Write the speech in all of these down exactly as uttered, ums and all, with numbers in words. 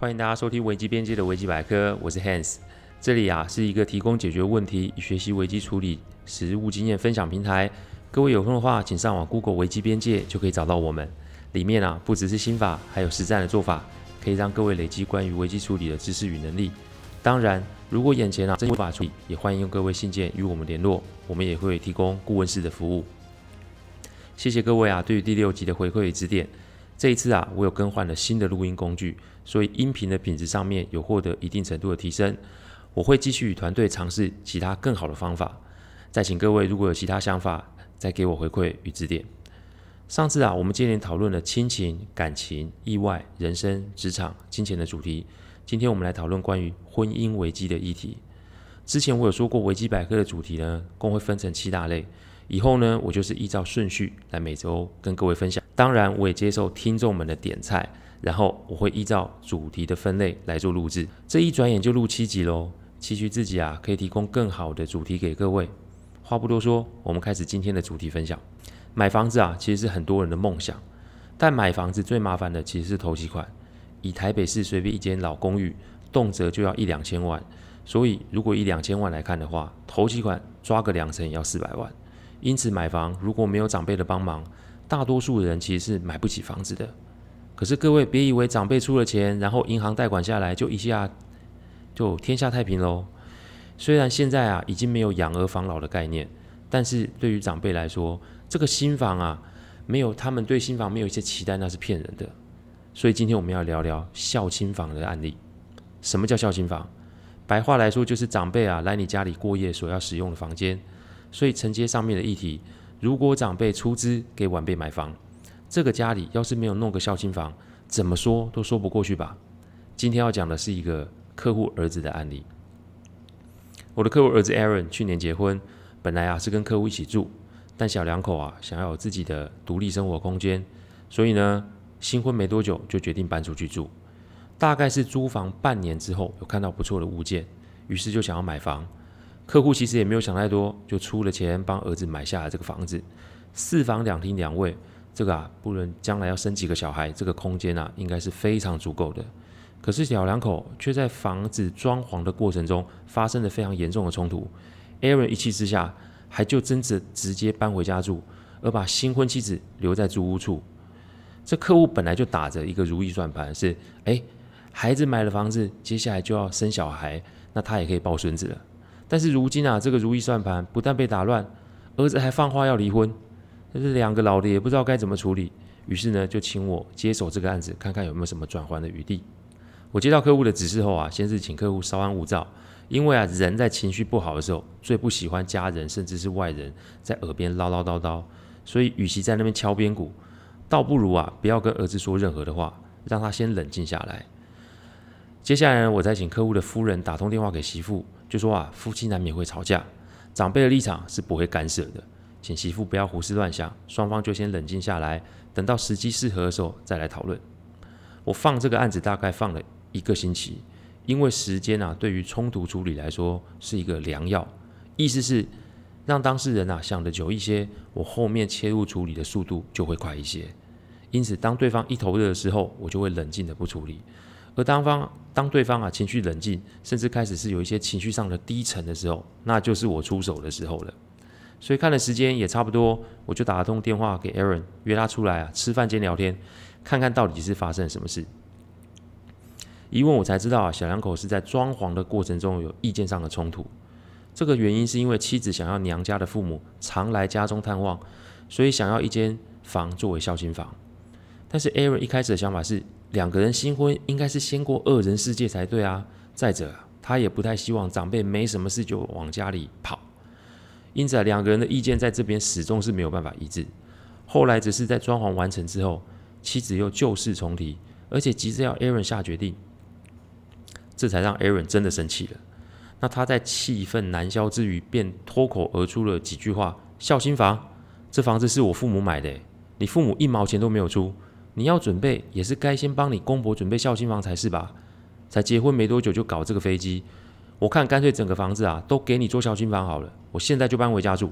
欢迎大家收听维基边界的维基百科，我是 Hans。这里啊是一个提供解决问题与学习维基处理实务经验分享平台。各位有空的话，请上网 Google 维基边界就可以找到我们。里面啊不只是心法，还有实战的做法，可以让各位累积关于维基处理的知识与能力。当然，如果眼前啊真无法处理，也欢迎用各位信件与我们联络，我们也会提供顾问式的服务。谢谢各位啊对于第六集的回馈与指点。这一次啊，我有更换了新的录音工具，所以音频的品质上面有获得一定程度的提升。我会继续与团队尝试其他更好的方法，再请各位如果有其他想法，再给我回馈与指点。上次啊，我们接连讨论了亲情、感情、意外、人生、职场、金钱的主题，今天我们来讨论关于婚姻危机的议题。之前我有说过，维基百科的主题呢，共会分成七大类。以后呢，我就是依照顺序来每周跟各位分享。当然，我也接受听众们的点菜，然后我会依照主题的分类来做录制。这一转眼就录七集咯，期许自己啊可以提供更好的主题给各位。话不多说，我们开始今天的主题分享。买房子啊，其实是很多人的梦想，但买房子最麻烦的其实是头期款。以台北市随便一间老公寓，动辄就要一两千万，所以如果一两千万来看的话，头期款抓个两成也要四百万。因此买房如果没有长辈的帮忙，大多数人其实是买不起房子的。可是各位别以为长辈出了钱，然后银行贷款下来就一下就天下太平咯。虽然现在啊已经没有养儿防老的概念，但是对于长辈来说，这个新房啊没有他们对新房没有一些期待，那是骗人的。所以今天我们要聊聊孝亲房的案例。什么叫孝亲房？白话来说就是长辈啊来你家里过夜所要使用的房间。所以承接上面的议题，如果长辈出资给晚辈买房，这个家里要是没有弄个孝亲房，怎么说都说不过去吧。今天要讲的是一个客户儿子的案例。我的客户儿子 Aaron 去年结婚，本来啊是跟客户一起住，但小两口啊想要有自己的独立生活空间，所以呢新婚没多久就决定搬出去住。大概是租房半年之后，有看到不错的物件，于是就想要买房。客户其实也没有想太多，就出了钱帮儿子买下了这个房子，四房两厅两卫，这个啊，不论将来要生几个小孩，这个空间啊，应该是非常足够的。可是小两口却在房子装潢的过程中发生了非常严重的冲突。Aaron 一气之下，还就真的直接搬回家住，而把新婚妻子留在租屋处。这客户本来就打着一个如意算盘，是哎，孩子买了房子，接下来就要生小孩，那他也可以抱孙子了。但是如今啊，这个如意算盘不但被打乱，儿子还放话要离婚，就是两个老的也不知道该怎么处理。于是呢，就请我接手这个案子，看看有没有什么转圜的余地。我接到客户的指示后啊，先是请客户稍安勿躁，因为啊，人在情绪不好的时候，最不喜欢家人甚至是外人在耳边唠唠叨叨，所以与其在那边敲边鼓，倒不如啊，不要跟儿子说任何的话，让他先冷静下来。接下来呢，我再请客户的夫人打通电话给媳妇，就说啊，夫妻难免会吵架，长辈的立场是不会干涉的，请媳妇不要胡思乱想，双方就先冷静下来，等到时机适合的时候再来讨论。我放这个案子大概放了一个星期，因为时间啊，对于冲突处理来说是一个良药，意思是让当事人啊想得久一些，我后面切入处理的速度就会快一些。因此，当对方一头热的时候，我就会冷静的不处理。而当方当对方啊情绪冷静，甚至开始是有一些情绪上的低沉的时候，那就是我出手的时候了。所以看了时间也差不多，我就打通电话给 Aaron， 约他出来啊吃饭兼聊天，看看到底是发生了什么事。一问我才知道啊，小两口是在装潢的过程中有意见上的冲突。这个原因是因为妻子想要娘家的父母常来家中探望，所以想要一间房作为孝亲房。但是 Aaron 一开始的想法是，两个人新婚应该是先过二人世界才对啊，再者他也不太希望长辈没什么事就往家里跑，因此两个人的意见在这边始终是没有办法一致。后来只是在装潢完成之后，妻子又旧事重提，而且急着要 Aaron 下决定，这才让 Aaron 真的生气了。那他在气愤难消之余，便脱口而出了几句话：孝亲房，这房子是我父母买的，你父母一毛钱都没有出，你要准备也是该先帮你公婆准备孝亲房才是吧？才结婚没多久就搞这个飞机，我看干脆整个房子啊都给你做孝亲房好了，我现在就搬回家住。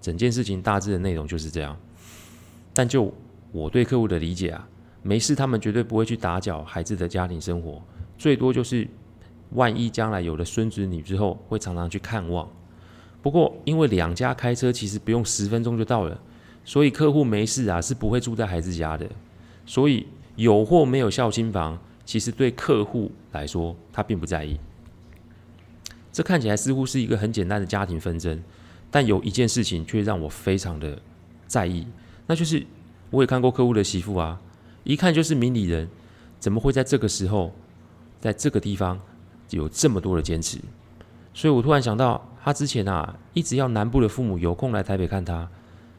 整件事情大致的内容就是这样，但就我对客户的理解啊，没事，他们绝对不会去打搅孩子的家庭生活，最多就是万一将来有了孙子女之后，会常常去看望。不过因为两家开车其实不用十分钟就到了，所以客户没事啊是不会住在孩子家的。所以有或没有孝亲房，其实对客户来说他并不在意。这看起来似乎是一个很简单的家庭纷争，但有一件事情却让我非常的在意，那就是我也看过客户的媳妇啊，一看就是明理人，怎么会在这个时候在这个地方有这么多的坚持。所以我突然想到，他之前啊一直要南部的父母有空来台北看他，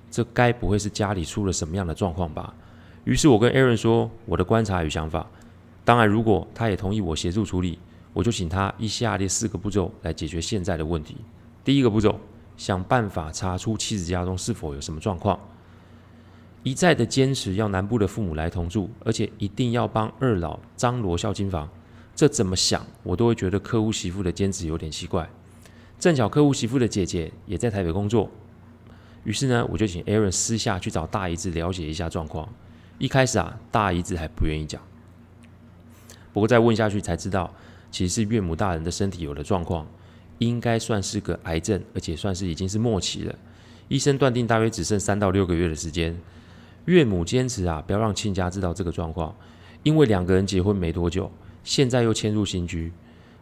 这该不会是家里出了什么样的状况吧。于是我跟 Aaron 说我的观察与想法，当然如果他也同意我协助处理，我就请他依下列四个步骤来解决现在的问题。第一个步骤，想办法查出妻子家中是否有什么状况。一再的坚持要南部的父母来同住，而且一定要帮二老张罗孝亲房，这怎么想我都会觉得客户媳妇的坚持有点奇怪。正巧客户媳妇的姐姐也在台北工作，于是呢我就请 Aaron 私下去找大姨子了解一下状况。一开始啊大姨子还不愿意讲，不过再问下去才知道，其实是岳母大人的身体有了状况，应该算是个癌症，而且算是已经是末期了。医生断定大约只剩三到六个月的时间。岳母坚持啊不要让亲家知道这个状况，因为两个人结婚没多久，现在又迁入新居，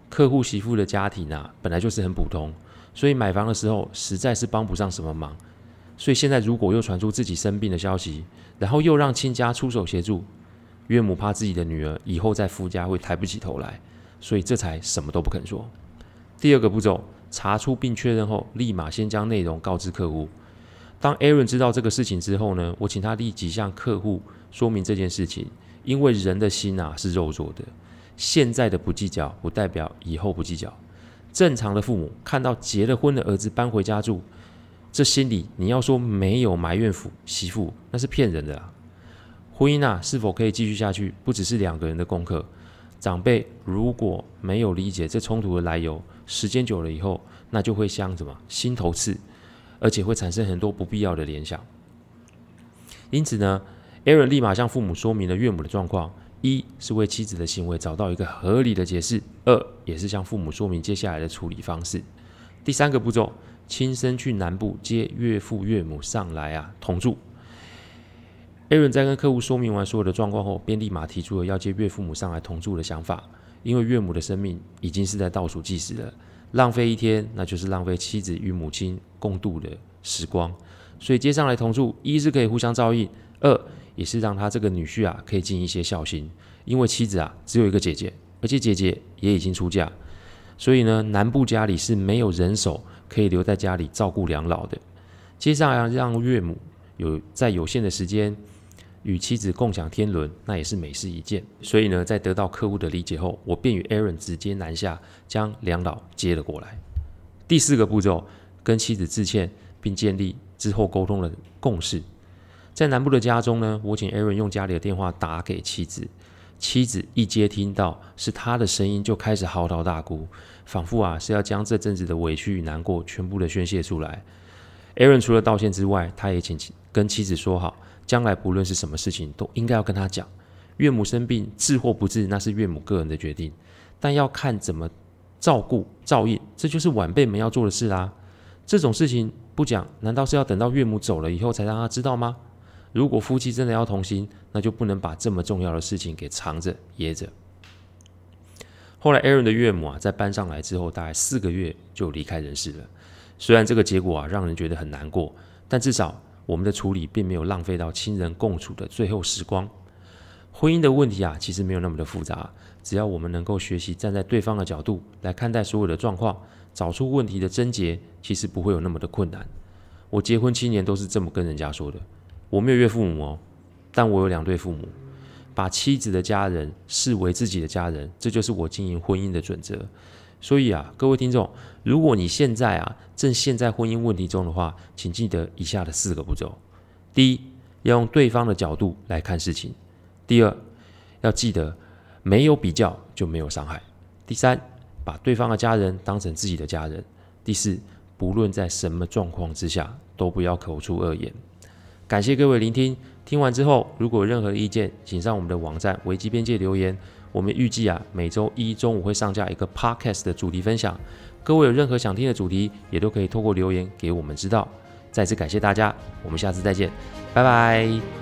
客户媳妇的家庭啊本来就是很普通，所以买房的时候实在是帮不上什么忙。所以现在如果又传出自己生病的消息，然后又让亲家出手协助，岳母怕自己的女儿以后在夫家会抬不起头来，所以这才什么都不肯说。第二个步骤，查出并确认后，立马先将内容告知客户。当 Aaron 知道这个事情之后呢，我请他立即向客户说明这件事情，因为人的心啊是肉做的，现在的不计较不代表以后不计较。正常的父母看到结了婚的儿子搬回家住，这心里你要说没有埋怨媳妇，那是骗人的啊。婚姻啊是否可以继续下去，不只是两个人的功课。长辈如果没有理解这冲突的来由，时间久了以后，那就会像什么心头刺，而且会产生很多不必要的联想。因此呢 Aaron 立马向父母说明了岳母的状况，一是为妻子的行为找到一个合理的解释，二也是向父母说明接下来的处理方式。第三个步骤，亲身去南部接岳父岳母上来啊同住。Aaron 在跟客户说明完所有的状况后，便立马提出了要接岳父母上来同住的想法，因为岳母的生命已经是在倒数计时了，浪费一天那就是浪费妻子与母亲共度的时光，所以接上来同住，一是可以互相照应，二也是让他这个女婿啊可以尽一些孝心，因为妻子啊只有一个姐姐，而且姐姐也已经出嫁，所以呢南部家里是没有人手可以留在家里照顾两老的。接上来让岳母有在有限的时间与妻子共享天伦，那也是美事一件。所以呢在得到客户的理解后，我便与 Aaron 直接南下将两老接了过来。第四个步骤，跟妻子致歉并建立之后沟通的共识。在南部的家中呢，我请 Aaron 用家里的电话打给妻子，妻子一接听到是他的声音就开始嚎啕大哭，仿佛啊是要将这阵子的委屈与难过全部的宣泄出来。 Aaron 除了道歉之外，他也请跟妻子说好，将来不论是什么事情都应该要跟他讲，岳母生病治或不治那是岳母个人的决定，但要看怎么照顾照应，这就是晚辈们要做的事啦、啊。这种事情不讲，难道是要等到岳母走了以后才让他知道吗？如果夫妻真的要同心，那就不能把这么重要的事情给藏着掖着。后来 Aaron 的岳母啊在搬上来之后大概四个月就离开人世了，虽然这个结果啊让人觉得很难过，但至少我们的处理并没有浪费到亲人共处的最后时光。婚姻的问题啊，其实没有那么的复杂，只要我们能够学习站在对方的角度来看待所有的状况，找出问题的症结，其实不会有那么的困难。我结婚七年都是这么跟人家说的，我没有岳父母哦，但我有两对父母，把妻子的家人视为自己的家人，这就是我经营婚姻的准则。所以啊，各位听众，如果你现在啊正陷在婚姻问题中的话，请记得以下的四个步骤：第一，要用对方的角度来看事情；第二，要记得没有比较就没有伤害；第三，把对方的家人当成自己的家人；第四，不论在什么状况之下，都不要口出恶言。感谢各位聆听。听完之后，如果有任何意见，请上我们的网站危机边界留言。我们预计啊，每周一中午会上架一个 podcast 的主题分享。各位有任何想听的主题，也都可以透过留言给我们知道。再次感谢大家，我们下次再见，拜拜。